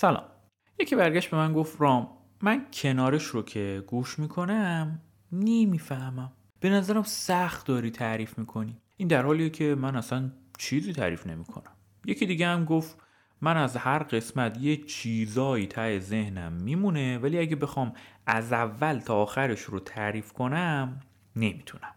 سلام. یکی برگشت به من گفت رام، من کنارش رو که گوش میکنم نمیفهمم. به نظرم سخت داری تعریف میکنی. این در حالیه که من اصلا چیزی تعریف نمیکنم. یکی دیگه هم گفت من از هر قسمت یه چیزایی ته ذهنم میمونه، ولی اگه بخوام از اول تا آخرش رو تعریف کنم نمیتونم.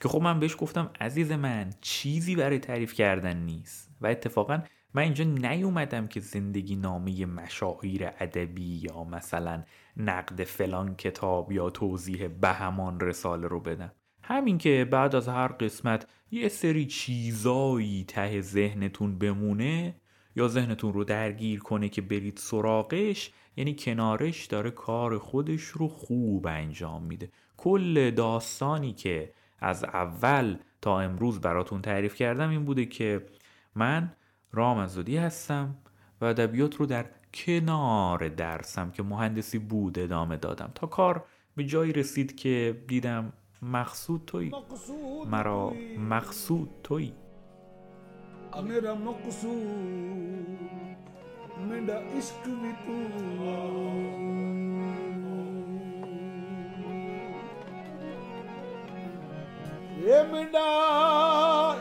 که خب من بهش گفتم عزیز من چیزی برای تعریف کردن نیست و اتفاقا من اینجا نیومدم که زندگی نامه مشاهیر ادبی یا مثلا نقد فلان کتاب یا توضیح بهمان رساله رو بدم. همین که بعد از هر قسمت یه سری چیزایی ته ذهنتون بمونه یا ذهنتون رو درگیر کنه که برید سراغش، یعنی کنارش داره کار خودش رو خوب انجام میده. کل داستانی که از اول تا امروز براتون تعریف کردم این بوده که من رام عزادی هستم و ادبیات رو در کنار درسم که مهندسی بود ادامه دادم تا کار به جایی رسید که دیدم مقصود تویی، مرا مقصود تویی. میرا مقصود میرا عشق بی تو، میرا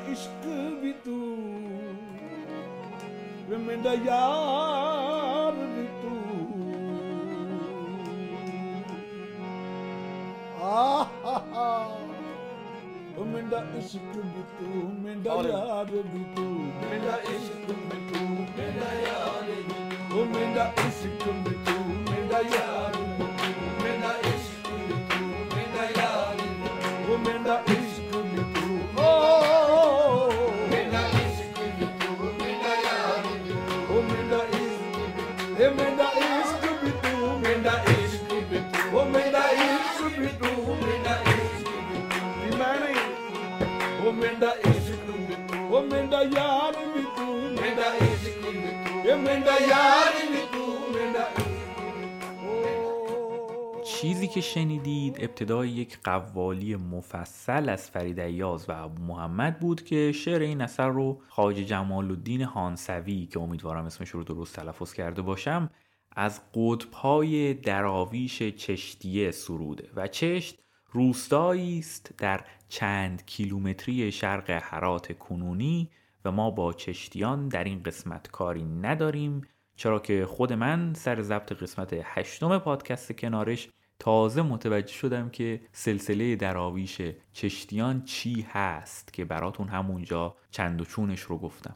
عشق بی تو، میرا یار بی تو. آه میرا عشق بی تو، میرا یار بی تو. میرا عشق بی تو، میرا یار بی تو. میرا عشق بی تو، میرا یار بی تو. میرا عشق بی تو، میرا یار بی تو. میرا عشق بی تو، میرا عشق بی تو، میرا یار بی تو. میرا عشق بی تو، میرا عشق بی تو. میرا عشق بی تو، میرا عشق بی تو. میرا عشق بی تو، میرا میرا عشق بی تو، او میرا یار بی تو. میرا عشق بی تو، میرا یار بی تو. چیزی که شنیدید ابتدای یک قوالی مفصل از فرید ایاز و ابو محمد بود که شعر این اثر رو خواجه جمال الدین هانسوی که امیدوارم اسمش رو درست تلفظ کرده باشم از قطب‌های دراویش چشتیه سروده. و چشت روستایی است در چند کیلومتری شرق هرات کنونی و ما با چشتیان در این قسمت کاری نداریم، چرا که خود من سر ضبط قسمت 8 پادکست کنارش تازه متوجه شدم که سلسله دراویش چشتیان چی هست که براتون همونجا چند و چونش رو گفتم.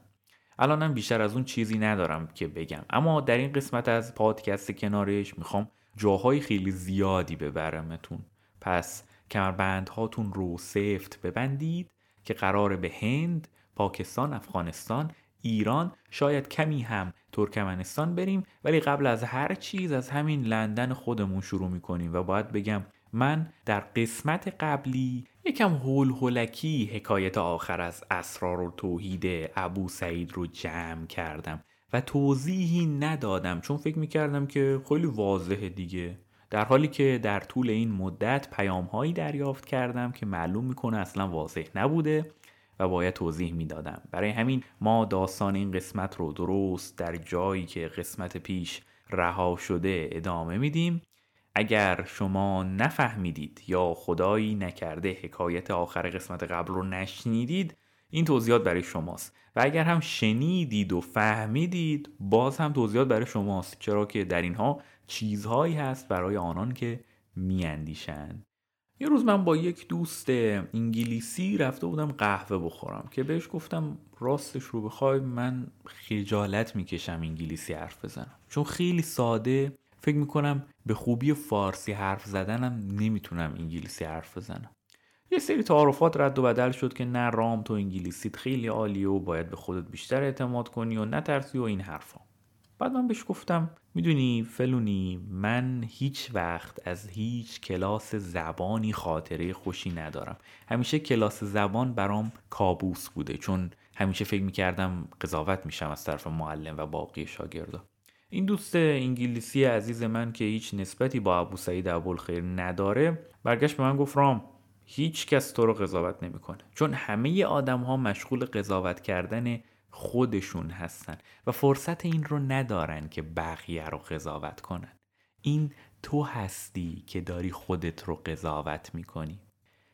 الانم بیشتر از اون چیزی ندارم که بگم، اما در این قسمت از پادکست کنارش میخوام جاهای خیلی زیادی ببرمتون، پس کمربند هاتون رو سفت ببندید که قرار به هند، پاکستان، افغانستان، ایران، شاید کمی هم ترکمنستان بریم، ولی قبل از هر چیز از همین لندن خودمون شروع میکنیم. و باید بگم من در قسمت قبلی یکم هول هولکی حکایت آخر از اسرار التوحید ابو سعید رو جمع کردم و توضیحی ندادم چون فکر میکردم که خیلی واضحه دیگه، در حالی که در طول این مدت پیام‌هایی دریافت کردم که معلوم میکنه اصلا واضح نبوده و باید توضیح میدادم. برای همین ما داستان این قسمت رو درست در جایی که قسمت پیش رها شده ادامه میدیم. اگر شما نفهمیدید یا خدایی نکرده حکایت آخر قسمت قبل رو نشنیدید، این توضیحات برای شماست و اگر هم شنیدید و فهمیدید باز هم توضیحات برای شماست، چرا که در اینها چیزهایی هست برای آنان که میاندیشند. یه روز من با یک دوست انگلیسی رفته بودم قهوه بخورم که بهش گفتم راستش رو بخوای من خجالت میکشم انگلیسی حرف بزنم، چون خیلی ساده فکر میکنم به خوبی فارسی حرف زدنم نمیتونم انگلیسی حرف بزنم. یه سری تعارفات رد و بدل شد که نه رام تو انگلیسیت خیلی عالیه و باید به خودت بیشتر اعتماد کنی و نترسی و این حرفا. بعد من بهش گفتم میدونی فلونی، من هیچ وقت از هیچ کلاس زبانی خاطره خوشی ندارم. همیشه کلاس زبان برام کابوس بوده چون همیشه فکر میکردم قضاوت میشم از طرف معلم و باقی شاگردا. این دوست انگلیسی عزیز من که هیچ نسبتی با ابو سعید ابوالخیر نداره برگشت به من گفت رام هیچ کس تو رو قضاوت نمیکنه، چون همه آدم‌ها مشغول قضاوت کردن خودشون هستن و فرصت این رو ندارن که بقیه رو قضاوت کنن. این تو هستی که داری خودت رو قضاوت میکنی.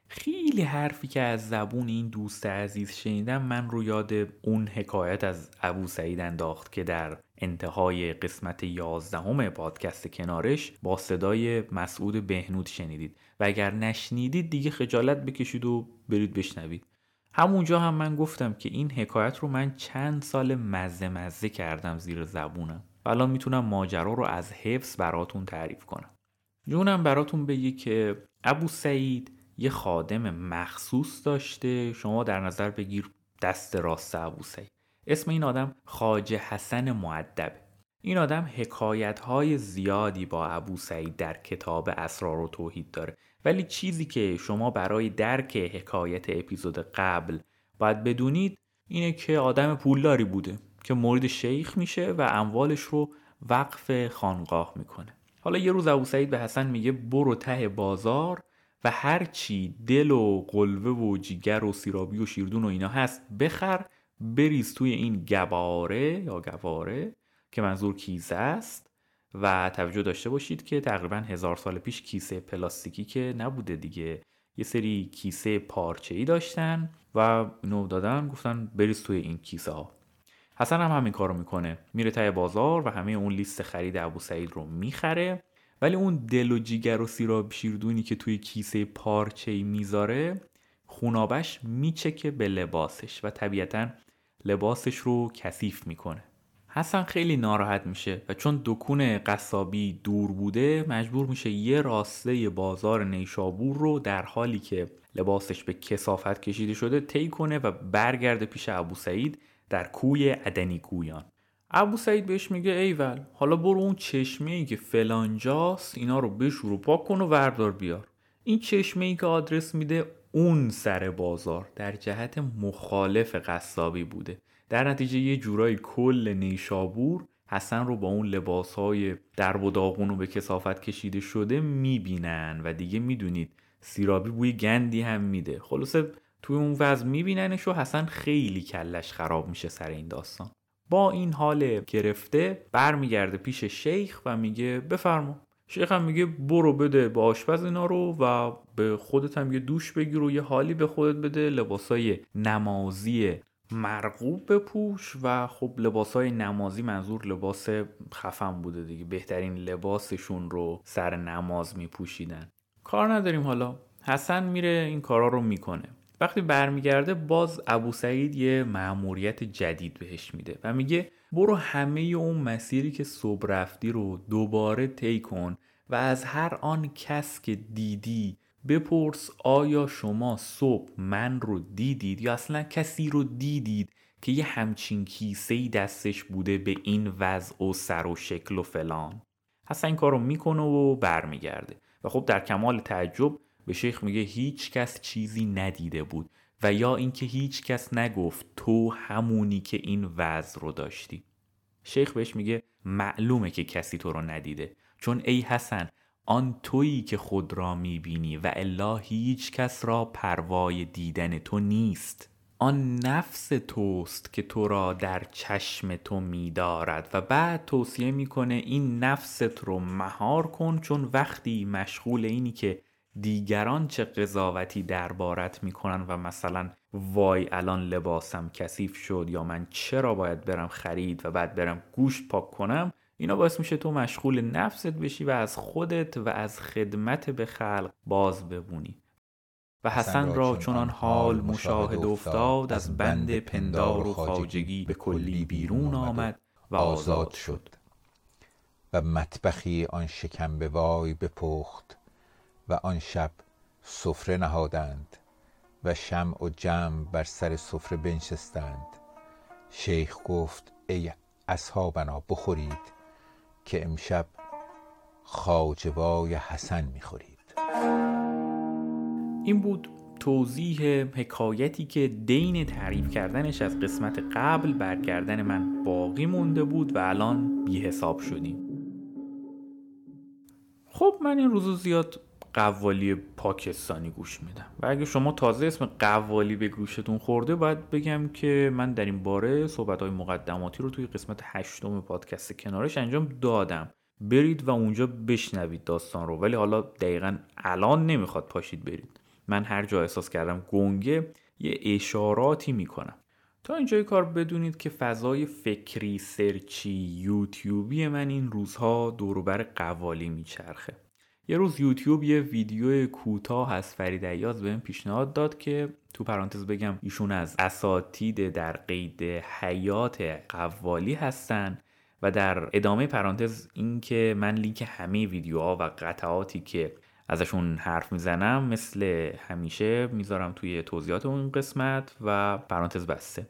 خیلی حرفی که از زبون این دوست عزیز شنیدم من رو یاد اون حکایت از ابو سعید انداخت که در انتهای قسمت 11 پادکست کنارش با صدای مسعود بهنود شنیدید و اگر نشنیدید دیگه خجالت بکشید و برید بشنوید. همونجا هم من گفتم که این حکایت رو من چند سال مزه کردم زیر زبونم و الان میتونم ماجرا رو از حفظ براتون تعریف کنم. جونم براتون بگه که ابو سعید یه خادم مخصوص داشته، شما در نظر بگیر دست راست ابو سعید. اسم این آدم خواجه حسن مؤدبه. این آدم حکایت‌های زیادی با ابو سعید در کتاب اسرار التوحید داره، ولی چیزی که شما برای درک حکایت اپیزود قبل باید بدونید اینه که آدم پولداری بوده که مورد شیخ میشه و اموالش رو وقف خانقاه میکنه. حالا یه روز ابو سعید به حسن میگه برو ته بازار و هر چی دل و قلوه و جیگر و سیرابی و شیردون و اینا هست بخر، بریز توی این گواره که منظور کیسه است. و توجه داشته باشید که تقریبا 1000 سال پیش کیسه پلاستیکی که نبوده دیگه، یه سری کیسه پارچه‌ای داشتن و اینو دادن گفتن بریز توی این کیسه ها. حسن هم همین کارو میکنه، میره ته بازار و همه اون لیست خرید ابو سعید رو میخره، ولی اون دل و جیگر و سیراب شیردونی که توی کیسه پارچه‌ای میذاره خونابش میچکه به لباسش و طبیعتاً لباسش رو کثیف میکنه. حسن خیلی ناراحت میشه و چون دکون قصابی دور بوده مجبور میشه یه راسته بازار نیشابور رو در حالی که لباسش به کثافت کشیده شده طی کنه و برگرده پیش ابو سعید در کوی عدنی گویان. ابو سعید بهش میگه ایول، حالا برو اون چشمه‌ای که فلانجاست اینا رو بشور و پاک کن و وردار بیار. این چشمه‌ای که آدرس میده اون سر بازار در جهت مخالف قصابی بوده، در نتیجه یه جورای کل نیشابور حسن رو با اون لباسهای درب و داغون و به کثافت کشیده شده میبینن و دیگه میدونید سیرابی بوی گندی هم میده. خلاصه توی اون وضع میبیننش و حسن خیلی کلش خراب میشه سر این داستان. با این حال گرفته برمیگرده پیش شیخ و میگه بفرما. شیخ هم میگه برو بده به آشپز اینا رو و به خودت هم یه دوش بگیر و یه حالی به خودت بده، لباسای نمازی مرغوب بپوش. و خب لباسای نمازی منظور لباس خفن بوده دیگه، بهترین لباسشون رو سر نماز میپوشیدن. کار نداریم. حالا حسن میره این کارا رو میکنه. وقتی برمیگرده باز ابو سعید یه مأموریت جدید بهش میده و میگه برو همه اون مسیری که صبح رفتی رو دوباره طی کن و از هر آن کس که دیدی بپرس آیا شما صبح من رو دیدید یا اصلا کسی رو دیدید که یه همچین کیسه‌ای دستش بوده به این وضع و سر و شکل و فلان. حسن این کار رو میکنه و برمیگرده و خب در کمال تعجب به شیخ میگه هیچ کس چیزی ندیده بود و یا اینکه هیچ کس نگفت تو همونی که این وضع رو داشتی. شیخ بهش میگه معلومه که کسی تو رو ندیده، چون ای حسن آن تویی که خود را میبینی و الا هیچ کس را پروای دیدن تو نیست. آن نفس توست که تو را در چشم تو می‌دارد. و بعد توصیه میکنه این نفست رو مهار کن، چون وقتی مشغول اینی که دیگران چه قضاوتی دربارت میکنن و مثلا وای الان لباسم کثیف شد یا من چرا باید برم خرید و بعد برم گوشت پاک کنم، اینا باعث میشه تو مشغول نفست بشی و از خودت و از خدمت به خلق باز بمونی. و حسن را چنان حال مشاهده افتاد از بند پندار و خواجگی به کلی بیرون آمد و آزاد شد و مطبخی آن شکم به وای بپخت و آن شب سفره نهادند و شمع و جمع بر سر سفره بنشستند. شیخ گفت ای اصحابنا بخورید که امشب خواجه‌وای حسن میخورید. این بود توضیح حکایتی که دین تعریف کردنش از قسمت قبل برگردن من باقی مونده بود و الان بی حساب شدیم. خب من این روزو زیاد قوالی پاکستانی گوش میدم و اگه شما تازه اسم قوالی به گوشتون خورده باید بگم که من در این باره صحبت‌های مقدماتی رو توی قسمت 8 پادکست کنارش انجام دادم، برید و اونجا بشنوید داستان رو، ولی حالا دقیقاً الان نمیخواد پاشید برید، من هر جا احساس کردم گنگه یه اشاراتی میکنم. تا اینجای کار بدونید که فضای فکری سرچی یوتیوبی من این روزها دوروبر قوالی میچرخه. یه روز یوتیوب یه ویدیو کوتاه از فرید ایاز بهم پیشنهاد داد که تو پرانتز بگم ایشون از اساتید در قید حیات قوالی هستن و در ادامه پرانتز این که من لینک همه ویدیوها و قطعاتی که ازشون حرف میزنم مثل همیشه میذارم توی توضیحات اون قسمت و پرانتز بسته.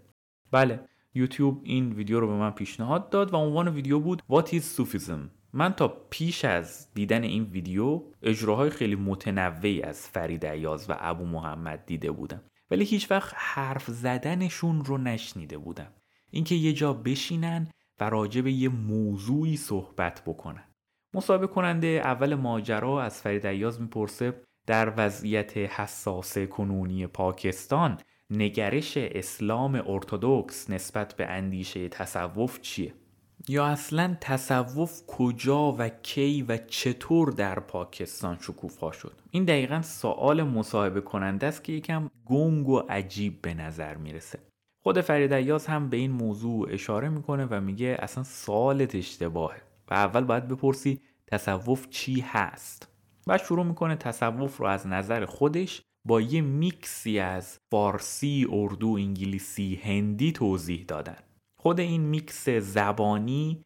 بله، یوتیوب این ویدیو رو به من پیشنهاد داد و عنوان ویدیو بود What is Sufism؟ من تا پیش از دیدن این ویدیو اجراهای خیلی متنوعی از فرید ایاز و ابو محمد دیده بودم، ولی هیچ وقت حرف زدنشون رو نشنیده بودم، اینکه یه جا بشینن و راجع به یه موضوعی صحبت بکنن. مصاحبه کننده اول ماجرا از فرید ایاز میپرسه در وضعیت حساس کنونی پاکستان نگرش اسلام ارتدوکس نسبت به اندیشه تصوف چیه؟ یا اصلا تصوف کجا و کی و چطور در پاکستان شکوفا شد؟ این دقیقاً سوال مصاحبه کننده است که یکم گنگ و عجیب به نظر میرسه. خود فرید ایاز هم به این موضوع اشاره میکنه و میگه اصلا سوالت اشتباهه و اول باید بپرسی تصوف چی هست؟ و شروع میکنه تصوف رو از نظر خودش با یه میکسی از فارسی، اردو، انگلیسی، هندی توضیح دادن. خود این میکس زبانی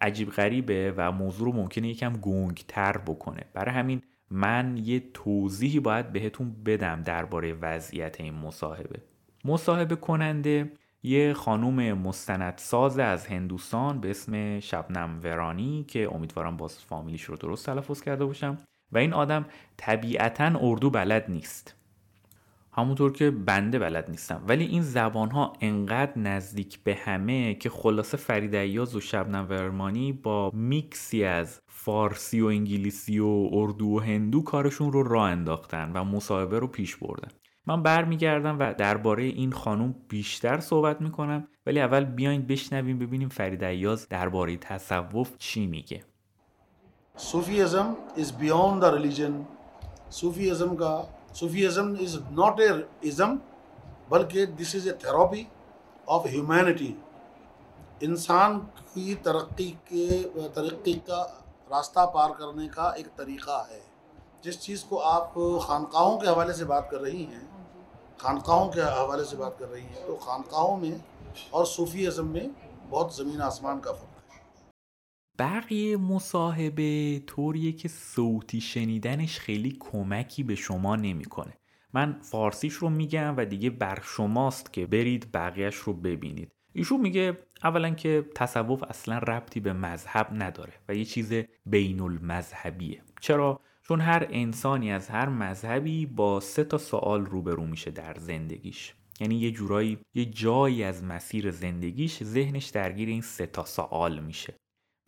عجیب غریبه و موضوع رو ممکنه یکم گنگتر بکنه، برای همین من یه توضیحی باید بهتون بدم درباره وضعیت این مصاحبه. مصاحبه کننده یه خانوم مستندساز از هندوستان به اسم شبنم ورانی که امیدوارم باز فامیلیش رو درست تلفظ کرده باشم و این آدم طبیعتاً اردو بلد نیست، همونطور که بنده بلد نیستم، ولی این زبانها انقدر نزدیک به همه که خلاصه فرید ایاز و شبنم ورانی با میکسی از فارسی و انگلیسی و اردو و هندو کارشون رو راه انداختن و مصاحبه رو پیش بردن. من برمیگردم و درباره این خانم بیشتر صحبت میکنم، ولی اول بیاین بشنویم ببینیم فرید ایاز درباره تصوف چی میگه. Sufism is beyond the religion. Sufism is not a ism, بلکہ this is a therapy of humanity. انسان کی ترقی کا راستہ پار کرنے کا ایک طریقہ ہے. جس چیز کو آپ خانقاہوں کے حوالے سے بات کر رہی ہیں تو خانقاہوں میں اور صوفی ازم میں بہت زمین آسمان کا فرق ہے. بقیه مصاحبه طوریه که صوتی شنیدنش خیلی کمکی به شما نمیکنه. من فارسیش رو میگم و دیگه بر شماست که برید بقیهش رو ببینید. ایشون میگه اولا که تصوف اصلا ربطی به مذهب نداره و یه چیز بین المذهبیه. چرا؟ چون هر انسانی از هر مذهبی با 3 سوال روبرو میشه در زندگیش، یعنی یه جایی از مسیر زندگیش ذهنش درگیر این 3 سوال میشه.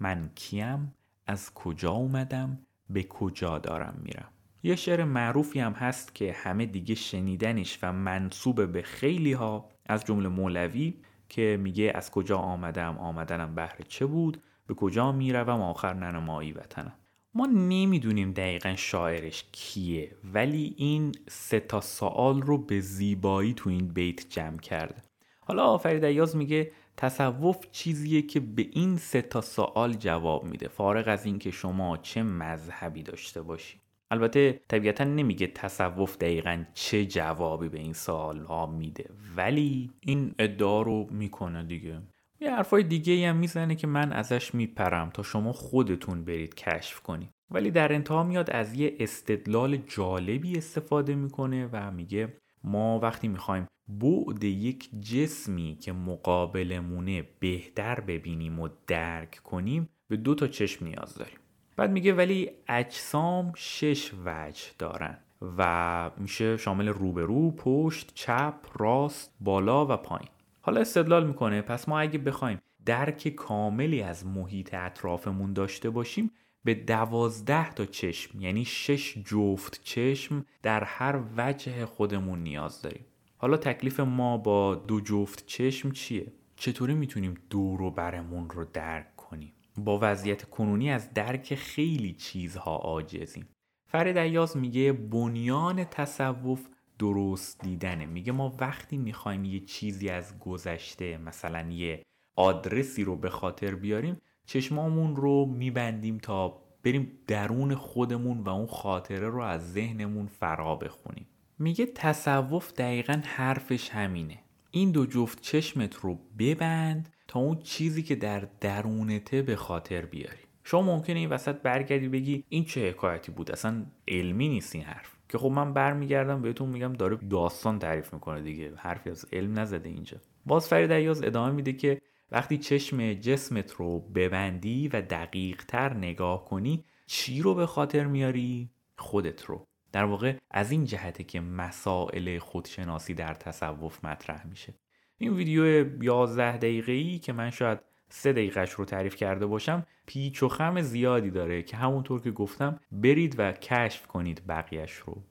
من کیم؟ از کجا اومدم؟ به کجا دارم میرم؟ یه شعر معروفی هم هست که همه دیگه شنیدنش و منسوب به خیلی ها، از جمله مولوی، که میگه از کجا آمدم، آمدنم بهر چه بود، به کجا میروم، آخر ننمایی وطنم. ما نمیدونیم دقیقا شاعرش کیه، ولی این 3 سوال رو به زیبایی تو این بیت جمع کرده. حالا فرید ایاز میگه تصوف چیزیه که به این 3 سوال جواب میده، فارغ از این که شما چه مذهبی داشته باشی. البته طبیعتا نمیگه تصوف دقیقا چه جوابی به این سوالها میده، ولی این ادعا رو میکنه دیگه. یه حرفای دیگه هم میزنه که من ازش میپرم تا شما خودتون برید کشف کنید، ولی در انتها میاد از یه استدلال جالبی استفاده میکنه و میگه ما وقتی میخوایم بعد یک جسمی که مقابلمونه بهتر ببینیم و درک کنیم به 2 چشم نیاز داریم. بعد میگه ولی اجسام 6 وجه دارن و میشه شامل روبرو، پشت، چپ، راست، بالا و پایین. حالا استدلال میکنه پس ما اگه بخوایم درک کاملی از محیط اطرافمون داشته باشیم به 12 تا چشم، یعنی 6 جفت چشم در هر وجه خودمون نیاز داریم. حالا تکلیف ما با 2 جفت چشم چیه؟ چطوری میتونیم دور و برمون رو درک کنیم؟ با وضعیت کنونی از درک خیلی چیزها عاجزیم. فرید ایاز میگه بنیان تصوف درست دیدنه. میگه ما وقتی میخوایم یه چیزی از گذشته، مثلا یه آدرسی رو به خاطر بیاریم، چشمامون رو میبندیم تا بریم درون خودمون و اون خاطره رو از ذهنمون فرا بخونیم. میگه تصوف دقیقاً حرفش همینه. این 2 جفت چشمت رو ببند تا اون چیزی که در درونت به خاطر بیاری. شما ممکنه این وسط برگردی بگی این چه حکایتی بود، اصلا علمی نیست این حرف، که خب من برمیگردم بهتون میگم داره داستان تعریف میکنه دیگه، حرفی از علم نزده اینجا. باز فرید ایاز ادامه میده که وقتی چشم جسمت رو ببندی و دقیق تر نگاه کنی، چی رو به خاطر میاری؟ خودت رو. در واقع از این جهته که مسائل خودشناسی در تصوف مطرح میشه. این ویدیو 11 دقیقه‌ای که من شاید 3 دقیقه‌اش رو تعریف کرده باشم، پیچ و خم زیادی داره که همونطور که گفتم برید و کشف کنید بقیه‌اش رو.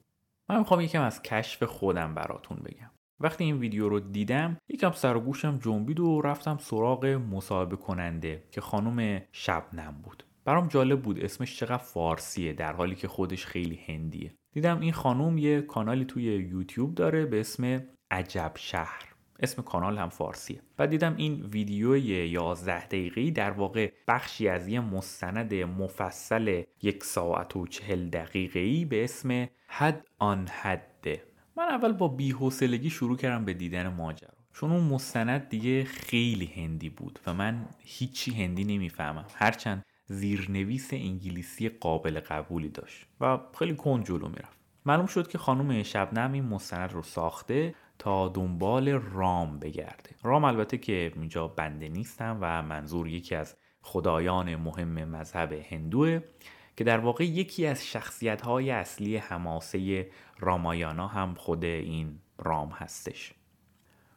من میخوام یکم از کشف خودم براتون بگم. وقتی این ویدیو رو دیدم یکم سر و گوشم جنبید و رفتم سراغ مصاحبه کننده که خانم شبنم بود. برام جالب بود اسمش چقدر فارسیه در حالی که خودش خیلی هندیه. دیدم این خانم یه کانالی توی یوتیوب داره به اسم عجب شهر. اسم کانال هم فارسیه. و دیدم این ویدیوی 11 دقیقه‌ای در واقع بخشی از یه مستند مفصل 1 ساعت و 40 دقیقه‌ای به اسم حد آن حد. من اول با بی‌حوصلگی شروع کردم به دیدن ماجرا، چون اون مستند دیگه خیلی هندی بود و من هیچی هندی نمیفهمم، هرچند زیرنویس انگلیسی قابل قبولی داشت و خیلی کند جلو میرفت. معلوم شد که خانم شبنم این مستند رو ساخته تا دنبال رام بگرده. رام البته که اینجا بنده نیستم و منظور یکی از خدایان مهم مذهب هندوه که در واقع یکی از شخصیت‌های اصلی حماسه رامایانا هم خود این رام هستش.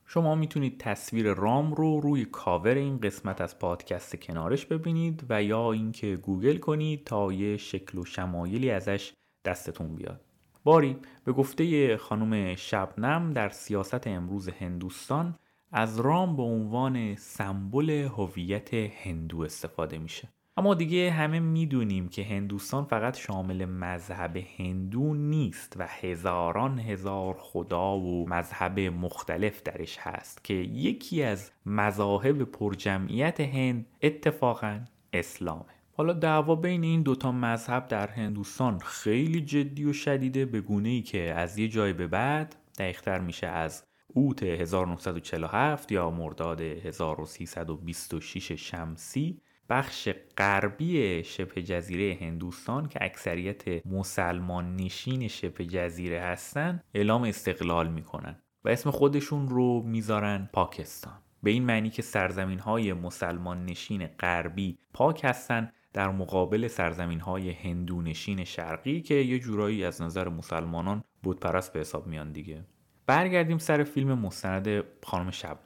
شما میتونید تصویر رام رو روی کاور این قسمت از پادکست کنارش ببینید و یا اینکه گوگل کنید تا یه شکل و شمایلی ازش دستتون بیاد. باری به گفته خانم شبنم در سیاست امروز هندوستان از رام به عنوان سمبل هویت هندو استفاده میشه. اما دیگه همه میدونیم که هندوستان فقط شامل مذهب هندو نیست و هزاران هزار خدا و مذهب مختلف درش هست که یکی از مذاهب پرجمعیت هند اتفاقاً اسلامه. حالا دعوا بین این 2 تا مذهب در هندوستان خیلی جدی و شدیده، به گونه‌ای که از یه جای به بعد، دقیق‌تر میشه از اوت 1947 یا مرداد 1326 شمسی، بخش غربی شبه جزیره هندوستان که اکثریت مسلمان نشین شبه جزیره هستن اعلام استقلال میکنن و اسم خودشون رو میذارن پاکستان، به این معنی که سرزمین‌های مسلمان نشین غربی پاک هستن در مقابل سرزمین‌های هندو نشین شرقی که یه جورایی از نظر مسلمانان بتپرست به حساب میان دیگه. برگردیم سر فیلم مستند خانم شبنم.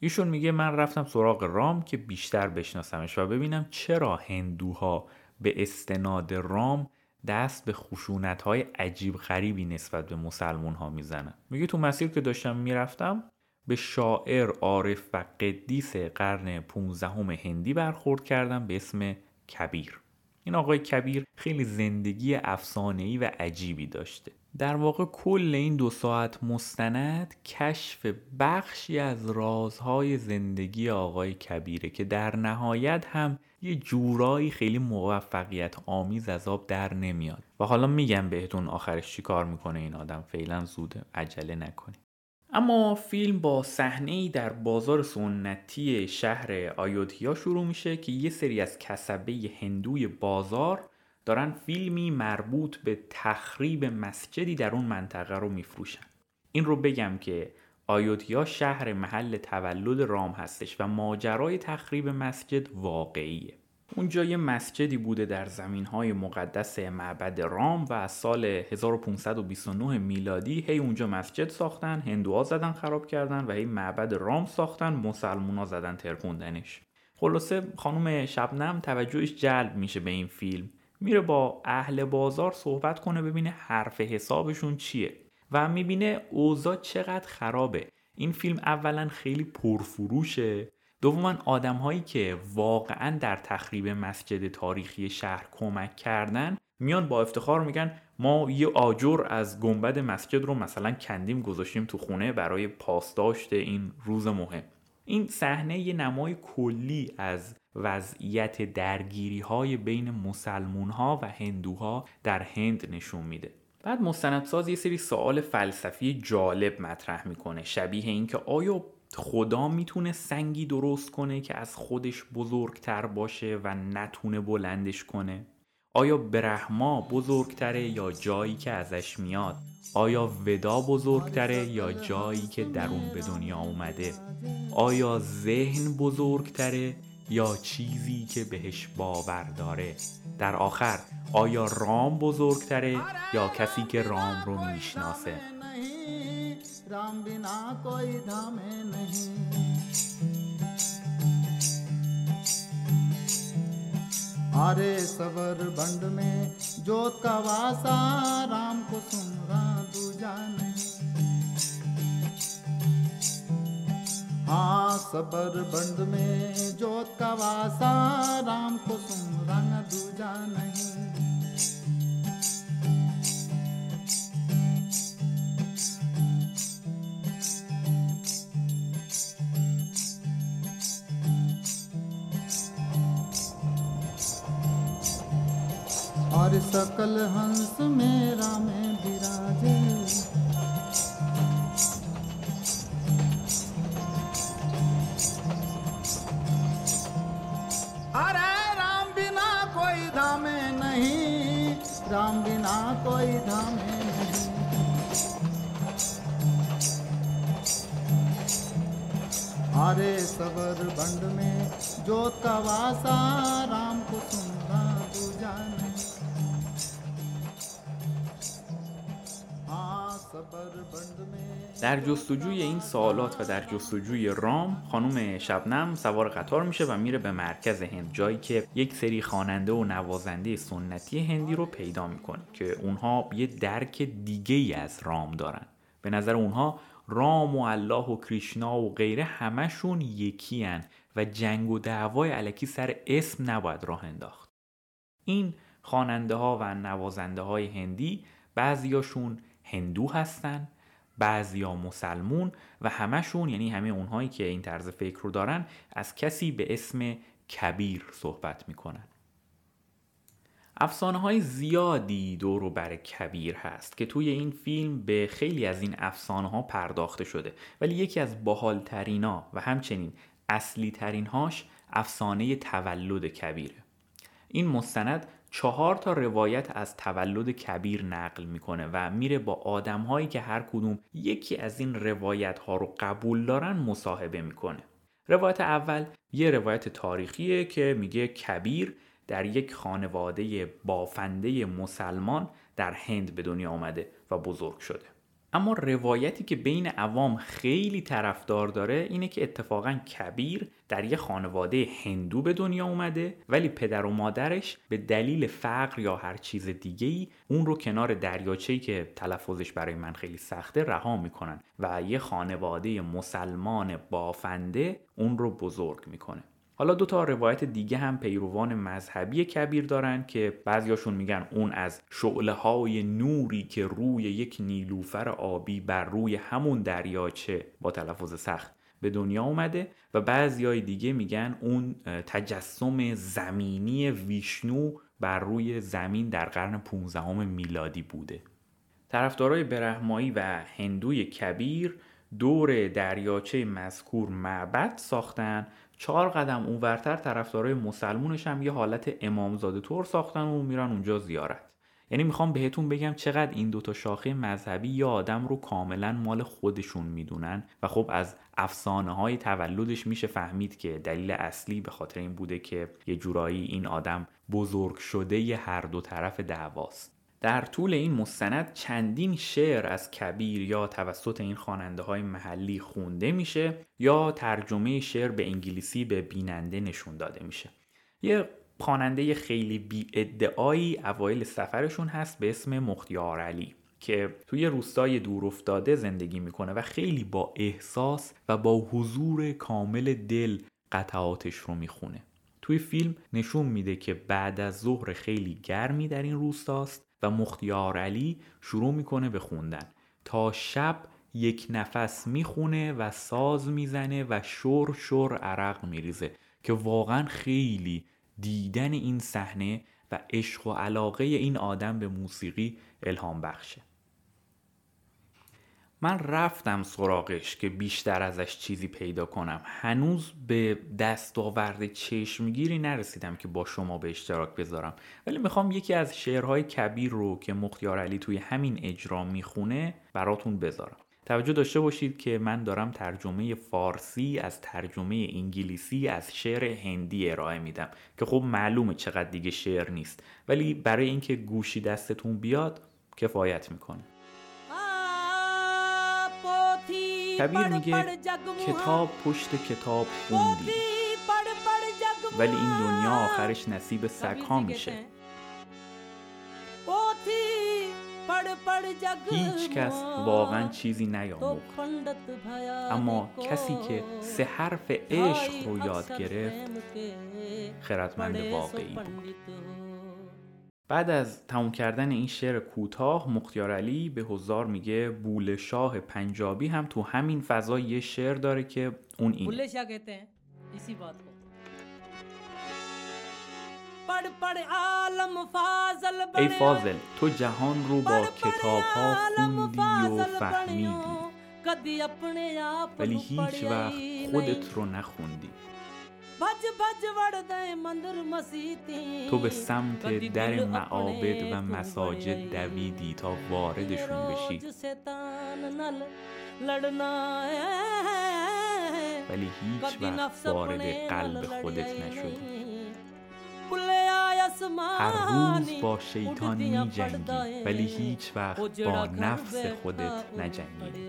ایشون میگه من رفتم سراغ رام که بیشتر بشناسمش و ببینم چرا هندوها به استناد رام دست به خشونت‌های عجیب غریبی نسبت به مسلمان‌ها میزنن. میگه تو مسیر که داشتم میرفتم به شاعر، عارف و قدیس قرن 15 هندی برخورد کردم به اسم کبیر. این آقای کبیر خیلی زندگی افسانه‌ای و عجیبی داشته. در واقع کل این 2 ساعت مستند کشف بخشی از رازهای زندگی آقای کبیره که در نهایت هم یه جورایی خیلی موفقیت آمیز از آب در نمیاد و حالا میگم بهتون آخرش چی کار میکنه این آدم، فعلا زوده، عجله نکنید. اما فیلم با صحنه‌ای در بازار سنتی شهر آیودهیا شروع میشه که یه سری از کسبه هندوی بازار دارن فیلمی مربوط به تخریب مسجدی در اون منطقه رو میفروشن. این رو بگم که آیودهیا شهر محل تولد رام هستش و ماجرای تخریب مسجد واقعیه. اونجا یه مسجدی بوده در زمین‌های مقدس معبد رام و از سال 1529 میلادی هی اونجا مسجد ساختن، هندوها زدن خراب کردن و هی معبد رام ساختن، مسلمونا زدن ترکوندنش. خلاصه خانم شبنم توجهش جلب میشه به این فیلم میره با اهل بازار صحبت کنه ببینه حرف حسابشون چیه و میبینه اوضاع چقدر خرابه. این فیلم اولا خیلی پرفروشه، دوما آدم‌هایی که واقعا در تخریب مسجد تاریخی شهر کمک کردن میان با افتخار میگن ما یه آجر از گنبد مسجد رو مثلا کندیم گذاشتیم تو خونه برای پاسداشت این روز مهم. این صحنه یه نمای کلی از وضعیت درگیری‌های بین مسلمان‌ها و هندوها در هند نشون میده. بعد مستندساز یه سری سوال فلسفی جالب مطرح میکنه، شبیه این که آیا خدا میتونه سنگی درست کنه که از خودش بزرگتر باشه و نتونه بلندش کنه؟ آیا برهما بزرگتره یا جایی که ازش میاد؟ آیا ودا بزرگتره یا جایی که درون به دنیا اومده؟ آیا ذهن بزرگتره یا چیزی که بهش باور داره؟ در آخر آیا رام بزرگتره یا کسی که رام رو میشناسه؟ رام بنا کوئی دھام نہیں، آرے سور بند میں جوت کا واسا، رام کو سمرا دوجا نہیں، ہاں سور بند میں جوت کا واسا، رام کو سمرا دوجا نہیں، اور سکل ہنس میرا میں براجے، ارے رام بنا کوئی دھام نہیں، رام بنا کوئی دھام نہیں، ارے سبر بند میں جوت کا واسا، رام کو سنگا دو جانے. در جستجوی این سوالات و در جستجوی رام، خانم شبنم سوار قطار میشه و میره به مرکز هند، جایی که یک سری خواننده و نوازنده سنتی هندی رو پیدا میکنه که اونها یه درک دیگه‌ای از رام دارن. به نظر اونها رام و الله و کریشنا و غیره همشون یکی هن و جنگ و دعوای الکی سر اسم نباید راه انداخت. این خواننده ها و نوازنده های هندی بعضیاشون هندو هستن، بعضیا مسلمون و همشون، یعنی همه اونهایی که این طرز فکر رو دارن، از کسی به اسم کبیر صحبت میکنن. افسانه های زیادی دور و بر کبیر هست که توی این فیلم به خیلی از این افسانه ها پرداخته شده، ولی یکی از باحال ترین ها و همچنین اصلی ترین هاش افسانه تولد کبیره. این مستند 4 تا روایت از تولد کبیر نقل میکنه و میره با آدمهایی که هر کدوم یکی از این روایت ها رو قبول دارن مصاحبه میکنه. روایت اول یه روایت تاریخیه که میگه کبیر در یک خانواده بافنده مسلمان در هند به دنیا آمده و بزرگ شده. اما روایتی که بین عوام خیلی طرفدار داره اینه که اتفاقاً کبیر در یه خانواده هندو به دنیا اومده، ولی پدر و مادرش به دلیل فقر یا هر چیز دیگه‌ای اون رو کنار دریاچه‌ای که تلفظش برای من خیلی سخته رها میکنن و یه خانواده مسلمان بافنده اون رو بزرگ میکنه. حالا 2 تا روایت دیگه هم پیروان مذهبی کبیر دارن که بعضیاشون میگن اون از شعله‌های نوری که روی یک نیلوفر آبی بر روی همون دریاچه با تلفظ سخت به دنیا اومده و بعضیای دیگه میگن اون تجسم زمینی ویشنو بر روی زمین در قرن 15 میلادی بوده. طرفدارای برهمایی و هندوی کبیر دور دریاچه مذکور معبد ساختن، 4 قدم اونورتر طرفدارای مسلمونش هم یه حالت امامزاده طور ساختن و میرن اونجا زیارت. یعنی میخوام بهتون بگم چقدر این 2 تا شاخه مذهبی یا آدم رو کاملا مال خودشون میدونن و خب از افسانه های تولدش میشه فهمید که دلیل اصلی به خاطر این بوده که یه جورایی این آدم بزرگ شده ی هر 2 طرف دعواست. در طول این مستند چندین شعر از کبیر یا توسط این خواننده‌های محلی خونده میشه یا ترجمه شعر به انگلیسی به بیننده نشون داده میشه. یه خواننده خیلی بی ادعایی اوایل سفرشون هست به اسم مختیار علی که توی روستای دورافتاده زندگی میکنه و خیلی با احساس و با حضور کامل دل قطعاتش رو میخونه. توی فیلم نشون میده که بعد از ظهر خیلی گرمی در این روستاست و مختیار علی شروع میکنه به خوندن تا شب. یک نفس میخونه و ساز میزنه و شور شور عرق میریزه که واقعا خیلی دیدن این صحنه و عشق و علاقه این آدم به موسیقی الهام بخشه. من رفتم سراغش که بیشتر ازش چیزی پیدا کنم. هنوز به دستاورد چشمگیری نرسیدم که با شما به اشتراک بذارم، ولی میخوام یکی از شعرهای کبیر رو که مختیار علی توی همین اجرا میخونه براتون بذارم. توجه داشته باشید که من دارم ترجمه فارسی از ترجمه انگلیسی از شعر هندی ارائه میدم که خب معلومه چقدر دیگه شعر نیست، ولی برای اینکه گوشی دستتون بیاد کفایت میکنه. کبیر میگه کتاب پشت کتاب خوندی ولی این دنیا آخرش نصیب سگ‌ها میشه. هیچ کس واقعا چیزی نیاموخت، اما کسی که سه حرف عشق رو یاد گرفت خردمند واقعی بود. بعد از تموم کردن این شعر کوتاه، مختیار علی به حضار میگه بولشاه پنجابی هم تو همین فضا یه شعر داره که اون این بولشاه کہتے ہیں اسی بات کو ای فاضل تو جهان رو با کتاب ها خوندی و فهمیدی ولی هیچ وقت خودت رو نخوندی. تو به سمت در معابد و مساجد دویدی تا واردشون بشی ولی هیچ وقت وارد قلب خودت نشدی. هر روز با شیطان می جنگی ولی هیچ وقت با نفس خودت نجنگی.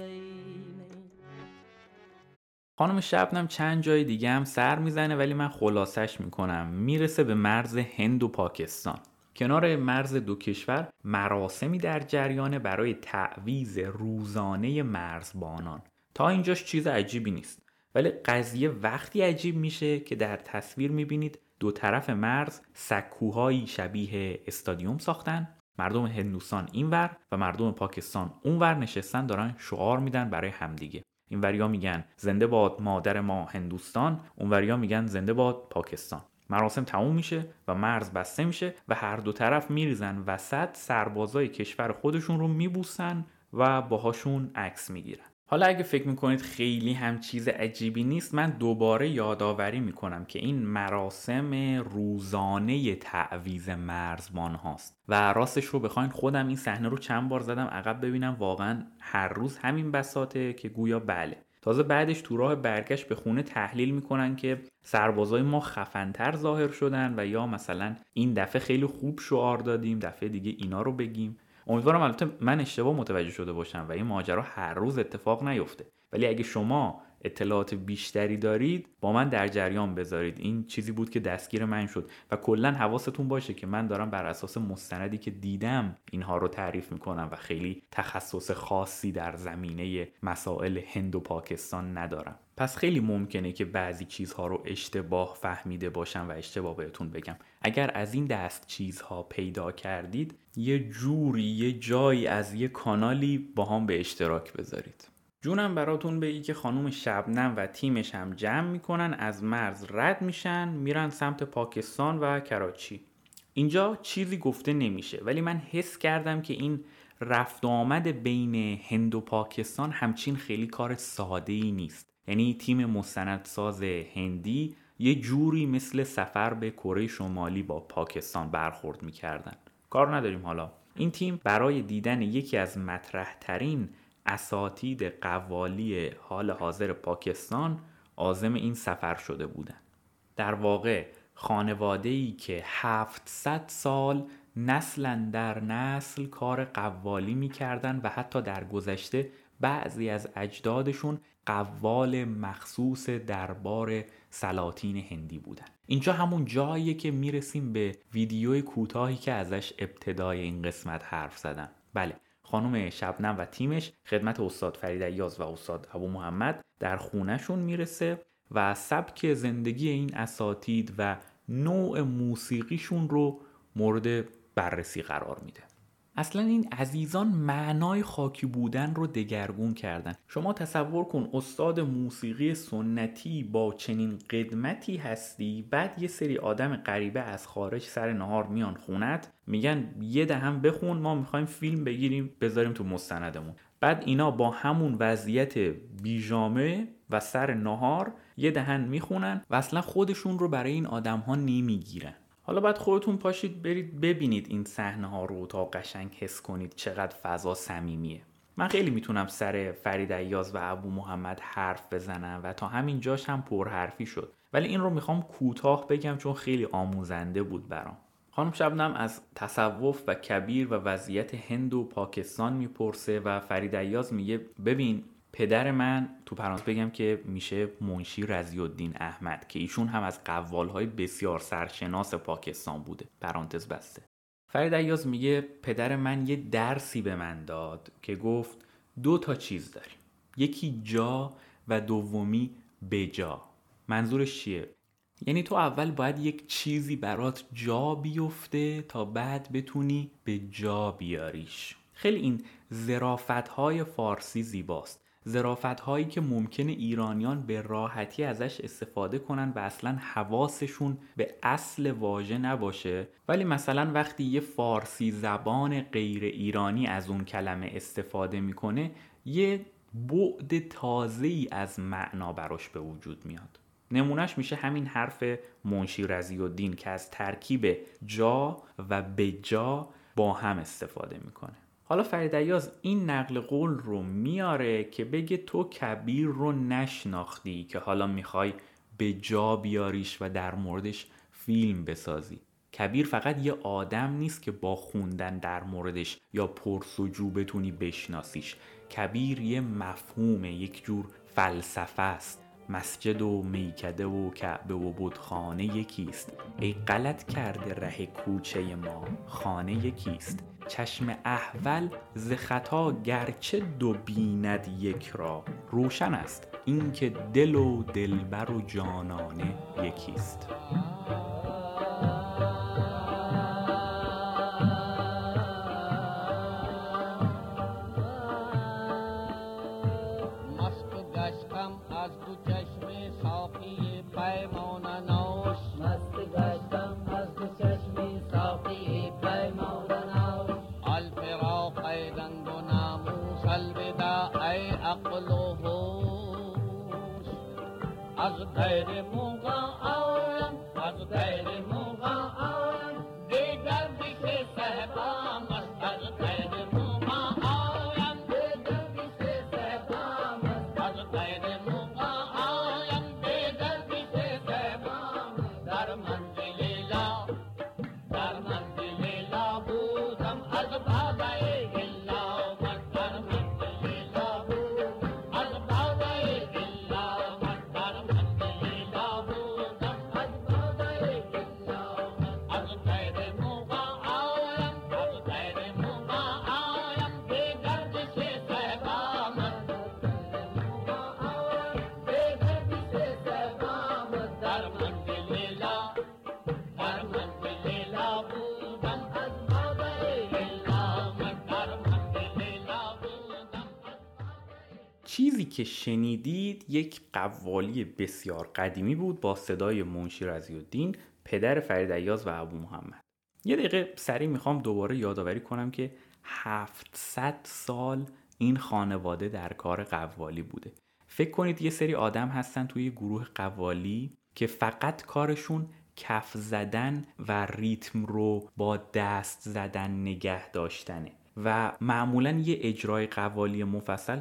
خانم شبنم چند جای دیگه هم سر میزنه ولی من خلاصش میکنم. میرسه به مرز هند و پاکستان. کنار مرز دو کشور مراسمی در جریانه برای تعویض روزانه مرزبانان. تا اینجاش چیز عجیبی نیست، ولی قضیه وقتی عجیب میشه که در تصویر میبینید دو طرف مرز سکوهایی شبیه استادیوم ساختن. مردم هندوستان اینور و مردم پاکستان اونور نشستن دارن شعار میدن برای همدیگه. اینوریا میگن زنده باد مادر ما هندوستان، اونوریا میگن زنده باد پاکستان. مراسم تموم میشه و مرز بسته میشه و هر دو طرف میریزن وسط، سربازای کشور خودشون رو میبوسن و باهاشون عکس میگیرن. حالا اگه فکر میکنید خیلی هم چیز عجیبی نیست، من دوباره یادآوری میکنم که این مراسم روزانه تعویض مرزبان هاست و راستش رو بخواین خودم این صحنه رو چند بار زدم عقب ببینم واقعا هر روز همین بساطه که گویا بله. تازه بعدش تو راه برگشت به خونه تحلیل میکنن که سربازای ما خفن‌تر ظاهر شدن و یا مثلا این دفعه خیلی خوب شعار دادیم، دفعه دیگه اینا رو بگیم. امیدوارم البته من اشتباه متوجه شده باشم و این ماجرا هر روز اتفاق نیفته، ولی اگه شما اطلاعات بیشتری دارید با من در جریان بذارید. این چیزی بود که دستگیر من شد و کلا حواستون باشه که من دارم بر اساس مستندی که دیدم اینها رو تعریف میکنم و خیلی تخصص خاصی در زمینه مسائل هند و پاکستان ندارم. پس خیلی ممکنه که بعضی چیزها رو اشتباه فهمیده باشم و اشتباه بهتون بگم. اگر از این دست چیزها پیدا کردید یه جایی از یه کانالی با هم به اشتراک بذارید. جونم براتون بگی که خانم شبنم و تیمش هم جمع میکنن، از مرز رد میشن، میرن سمت پاکستان و کراچی. اینجا چیزی گفته نمیشه، ولی من حس کردم که این رفت و آمد بین هند و پاکستان همچین خیلی کار ساده‌ای نیست. یعنی تیم مستندساز هندی یه جوری مثل سفر به کره شمالی با پاکستان برخورد میکردن. کار نداریم حالا. این تیم برای دیدن یکی از مطرح ترین اساتید قوالی حال حاضر پاکستان عازم این سفر شده بودن. در واقع خانواده‌ای که 700 سال نسل در نسل کار قوالی می‌کردن و حتی در گذشته بعضی از اجدادشون قوال مخصوص دربار سلاطین هندی بودن. اینجا همون جاییه که میرسیم به ویدیوی کوتاهی که ازش ابتدای این قسمت حرف زدم. بله، خانم شبنم و تیمش خدمت استاد فرید ایاز و استاد ابو محمد در خونهشون میرسه و سبک زندگی این اساتید و نوع موسیقیشون رو مورد بررسی قرار میده. اصلا این عزیزان معنای خاکی بودن رو دگرگون کردن. شما تصور کن استاد موسیقی سنتی با چنین قدمتی هستی، بعد یه سری آدم غریبه از خارج سر نهار میان خونت، میگن یه دهم بخون، ما میخوایم فیلم بگیریم بذاریم تو مستندمون. بعد اینا با همون وضعیت بیجامه و سر نهار یه دهن میخونن و اصلا خودشون رو برای این آدم ها نمیگیرن. حالا بعد خودتون پاشید برید ببینید این صحنه ها رو تا قشنگ حس کنید چقدر فضا صمیمیه. من خیلی میتونم سر فرید ایاز و ابو محمد حرف بزنم و تا همین جاش هم پرحرفی شد، ولی این رو میخوام کوتاه بگم چون خیلی آموزنده بود برام. خانم شبنم از تصوف و کبیر و وضعیت هند و پاکستان میپرسه و فرید ایاز میگه ببین پدر من، تو پرانتز بگم که میشه منشی رضی الدین احمد، که ایشون هم از قوالهای بسیار سرشناس پاکستان بوده، پرانتز بسته. فرید ایاز میگه پدر من یه درسی به من داد که گفت 2 چیز داریم، یکی جا و دومی بجا. منظورش چیه؟ یعنی تو اول باید یک چیزی برات جا بیفته تا بعد بتونی به جا بیاریش. خیلی این ظرافت‌های فارسی زیباست، ظرافت‌هایی که ممکنه ایرانیان به راحتی ازش استفاده کنن و اصلا حواسشون به اصل واژه نباشه، ولی مثلا وقتی یه فارسی زبان غیر ایرانی از اون کلمه استفاده میکنه یه بعد تازه‌ای از معنا براش به وجود میاد. نمونهش میشه همین حرف منشی رضی الدین که از ترکیب جا و بجا با هم استفاده میکنه. حالا فرید ایاز این نقل قول رو میاره که بگه تو کبیر رو نشناختی که حالا میخوای به جا بیاریش و در موردش فیلم بسازی. کبیر فقط یه آدم نیست که با خوندن در موردش یا پرسجو بتونی بشناسیش. کبیر یه مفهومه، یک جور فلسفه است. مسجد و میکده و کعبه و بتخانه یکیست، ای غلط کرده ره کوچه ما خانه یکیست، چشم احول ز خطا گرچه دو بیند یک را، روشن است این که دل و دلبر و جانانه یکیست. چیزی که شنیدید یک قوالی بسیار قدیمی بود با صدای منشی رضی الدین، پدر فرید ایاز و ابو محمد. یه دقیقه سریع میخوام دوباره یادآوری کنم که 700 سال این خانواده در کار قوالی بوده. فکر کنید یه سری آدم هستن توی گروه قوالی که فقط کارشون کف زدن و ریتم رو با دست زدن نگه داشتنه و معمولاً یه اجرای قوالی مفصل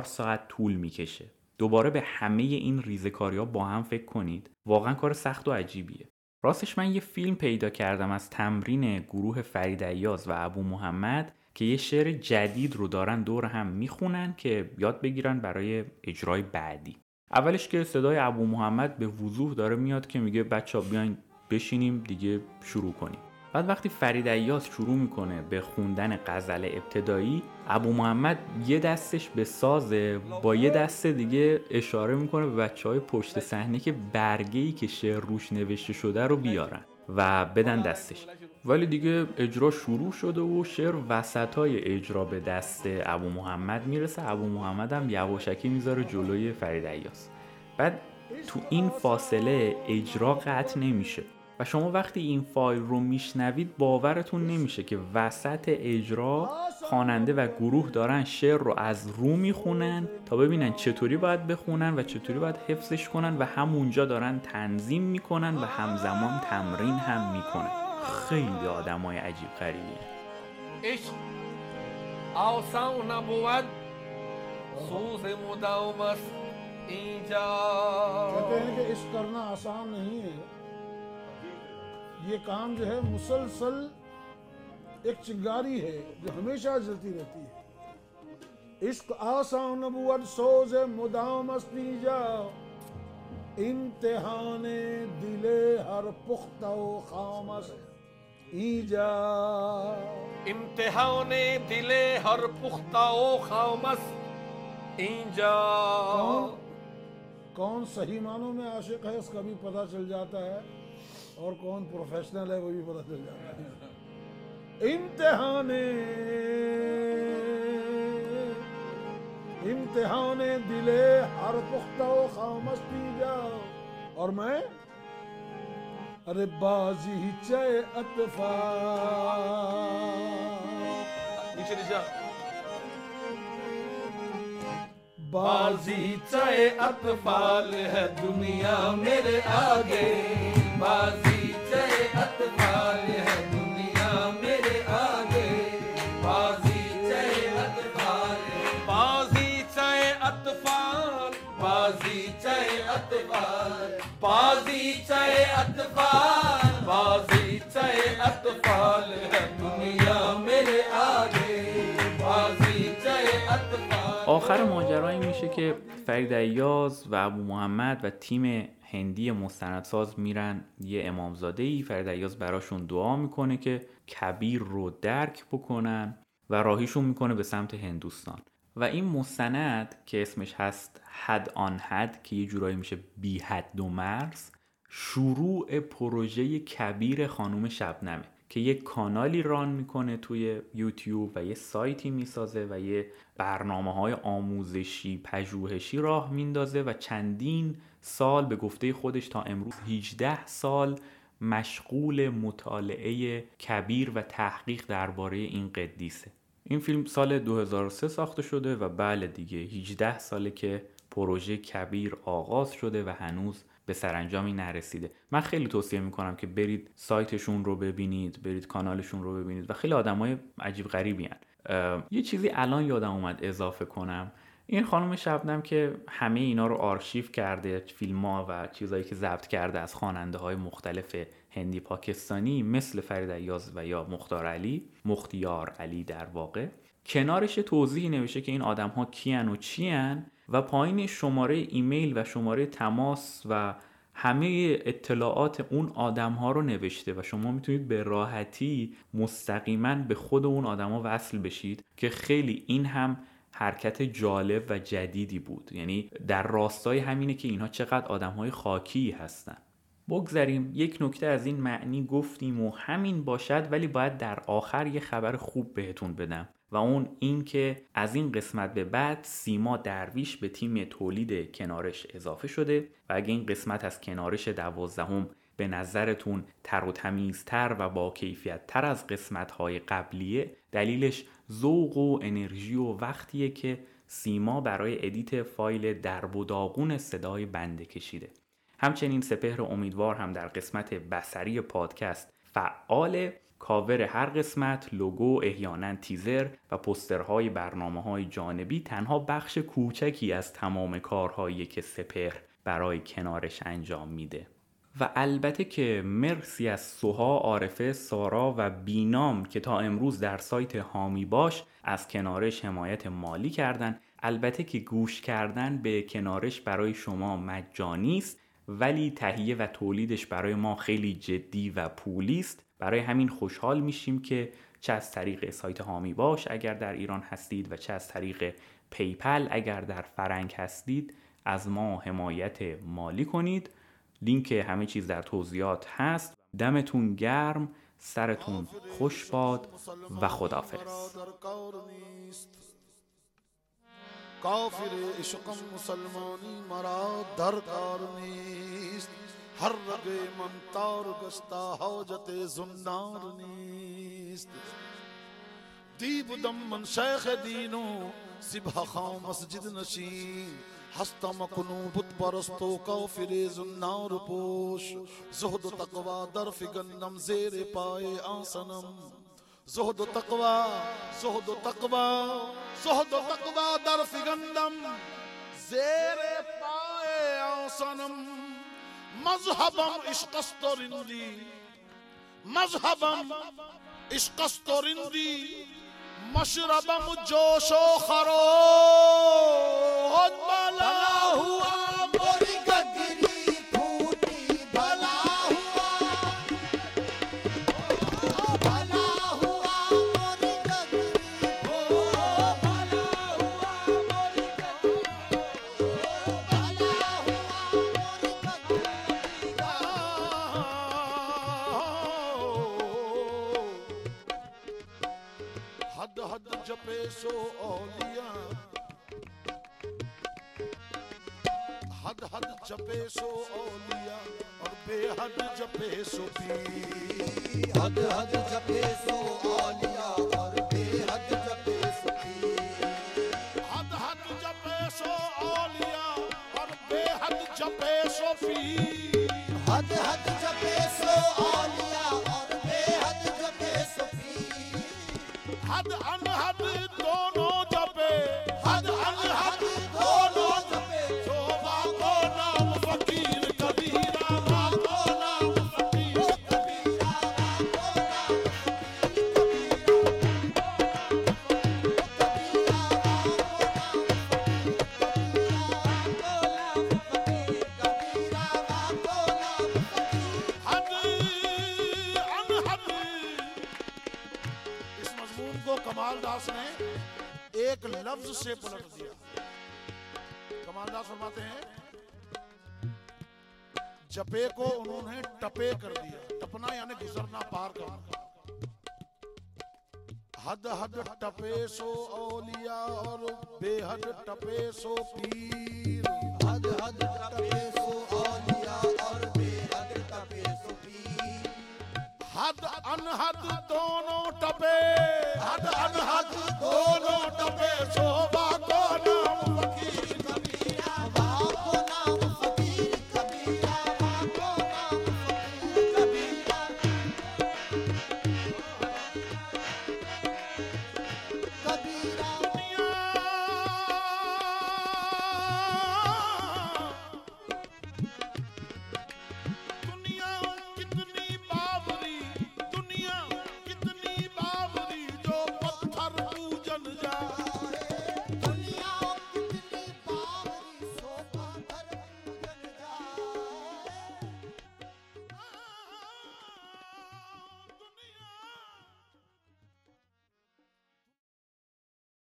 3-4 ساعت طول میکشه. دوباره به همه این ریزکاری‌ها با هم فکر کنید، واقعاً کار سخت و عجیبیه. راستش من یه فیلم پیدا کردم از تمرین گروه فرید ایاز و ابو محمد که یه شعر جدید رو دارن دور هم میخونن که یاد بگیرن برای اجرای بعدی. اولش که صدای ابو محمد به وضوح داره میاد که میگه بچه‌ها بیاین بشینیم دیگه شروع کنیم. بعد وقتی فرید ایاز شروع میکنه به خوندن غزل ابتدایی، ابو محمد یه دستش به سازه، با یه دست دیگه اشاره میکنه به بچه‌های پشت صحنه که برگه‌ای که شعر روش نوشته شده رو بیارن و بدن دستش. ولی دیگه اجرا شروع شده و شعر وسطای اجرا به دست ابو محمد میرسه. ابو محمد هم یواشکی میذاره جلوی فرید ایاز. بعد تو این فاصله اجرا قطع نمیشه و شما وقتی این فایل رو میشنوید باورتون نمیشه که وسط اجرا خواننده و گروه دارن شعر رو از رو میخونن تا ببینن چطوری باید بخونن و چطوری باید حفظش کنن و همونجا دارن تنظیم میکنن و همزمان تمرین هم میکنن. خیلی آدمای عجیب غریبی. عشق آسان نبود، سوز مداوم است اینجا. کہتے ہیں کہ عشق کرنا آسان نہیں ہے، یہ کام جو ہے مسلسل ایک چنگاری ہے جو ہمیشہ جلتی رہتی ہے. عشق آسان نبود، سوز مدام است اینجا. امتحان دل هر پخته و خام است اینجا. امتحان دل هر پخته و خام است اینجا. کون صحیح معنوں میں عاشق ہے اس کا بھی پتہ چل جاتا ہے اور کون پروفیشنل ہے وہ بھی پتہ چل جاتا ہے. امتحان دل ہر پختہ و خامش پی جاؤ. اور میں ارے بازی چے اتفاق نیچے نیچے بازی چے اطفال ہے دنیا میرے آگے. بازی چه اطفال ہے دنیا میرے آگے. بازی چه اطفال، بازی چه اطفال، بازی چه اطفال، بازی چه اطفال، بازی چه اطفال ہے دنیا میرے آگے. بازی چه اطفال. آخر ماجرایی میشه که فرید ایاز و ابو محمد و تیم هندی مستندساز میرن یه امامزاده‌ای. فرید ایاز براشون دعا میکنه که کبیر رو درک بکنن و راهیشون میکنه به سمت هندوستان. و این مستند که اسمش هست حد آن حد، که یه جورایی میشه بی حد و مرز، شروع پروژه کبیر خانم شبنمه که یه کانالی ران میکنه توی یوتیوب و یه سایتی میسازه و یه برنامه‌های آموزشی پژوهشی راه میندازه و چندین سال به گفته خودش تا امروز 18 سال مشغول مطالعه کبیر و تحقیق درباره این قدیسه. این فیلم سال 2003 ساخته شده و بله دیگه 18 ساله که پروژه کبیر آغاز شده و هنوز به سرانجامی نرسیده. من خیلی توصیه میکنم که برید سایتشون رو ببینید، برید کانالشون رو ببینید و خیلی آدمای عجیب غریبی هن. یه چیزی الان یادم اومد اضافه کنم. این خانم شبنم که همه اینا رو آرشیو کرده، فیلم‌ها و چیزایی که ضبط کرده از خواننده‌های مختلف هندی پاکستانی مثل فرید ایاز و یا مختیار علی در واقع، کنارش توضیح نوشته که این آدم‌ها کیان و چیان و پایین شماره ایمیل و شماره تماس و همه اطلاعات اون آدم‌ها رو نوشته و شما میتونید به راحتی مستقیما به خود اون آدم‌ها وصل بشید که خیلی این هم حرکت جالب و جدیدی بود. یعنی در راستای همینه که اینها چقدر آدم‌های خاکی هستن. بگذاریم یک نکته از این معنی گفتیم و همین باشد، ولی باید در آخر یه خبر خوب بهتون بدم و اون این که از این قسمت به بعد سیما درویش به تیم تولید کنارش اضافه شده و اگه این قسمت از کنارش 12 به نظرتون تر و تمیزتر و با کیفیت تر از قسمت‌های قبلیه، دلیلش ذوق و انرژی و وقتیه که سیما برای ادیت فایل درب و داغون صدای بنده کشیده. همچنین سپهر امیدوار هم در قسمت بصری پادکست فعال. کاور هر قسمت، لوگو، احیانا تیزر و پوسترهای برنامه‌های جانبی تنها بخش کوچکی از تمام کارهایی که سپهر برای کنارش انجام میده. و البته که مرسی از سوها، عارفه، سارا و بینام که تا امروز در سایت حامی باش از کنارش حمایت مالی کردن. البته که گوش کردن به کنارش برای شما مجانی است، ولی تهیه و تولیدش برای ما خیلی جدی و پولی است. برای همین خوشحال میشیم که چه از طریق سایت حامی باش اگر در ایران هستید و چه از طریق پیپل اگر در فرنگ هستید از ما حمایت مالی کنید. لینک همه چیز در توضیحات هست. دمتون گرم، سرتون خوش باد و خداحافظ. کافر عشقم مسلمانی مرا در کار نیست، هر رگ من تار گستا حاجت زنار نیست. دیو دم من شیخ دینو صبح خام مسجد نشین، هستم کنون بت پرست و کافر زنار پوش. زهد و تقوی در فگندم زیر پای آسنم، زهد و تقوا، زهد و تقوا، زهد و تقوا در فگندم زیر پای آسنم. مذهبم عشق است و رندی، مذهبم عشق است و رندی، مشربم جوش و خروش. بلا ہوا سو اولیاء، حد حد جپے سو اولیاء اور بے حد جپے سو پیر، حد حد جپے سو اولیاء اور بے حد جپے سو پیر، حد حد جپے سو اولیاء اور بے حد جپے سو پیر، حد حد جپے سو اولیاء اور بے حد جپے سو پیر، حد ان حد لفظ سے پلٹ دیا. کمالدار فرماتے ہیں جپے کو انہوں نے ٹپے کر دیا. ٹپنا یعنی گزرنا، پار کرنا. حد حد ٹپے سو اولیاء اور بے حد ٹپے سو پیر، حد حد ٹپے سو اولیاء اور بے حد ٹپے سو پیر، حد ان حد دونوں ٹپے، حد ان حد دونوں ٹپے سو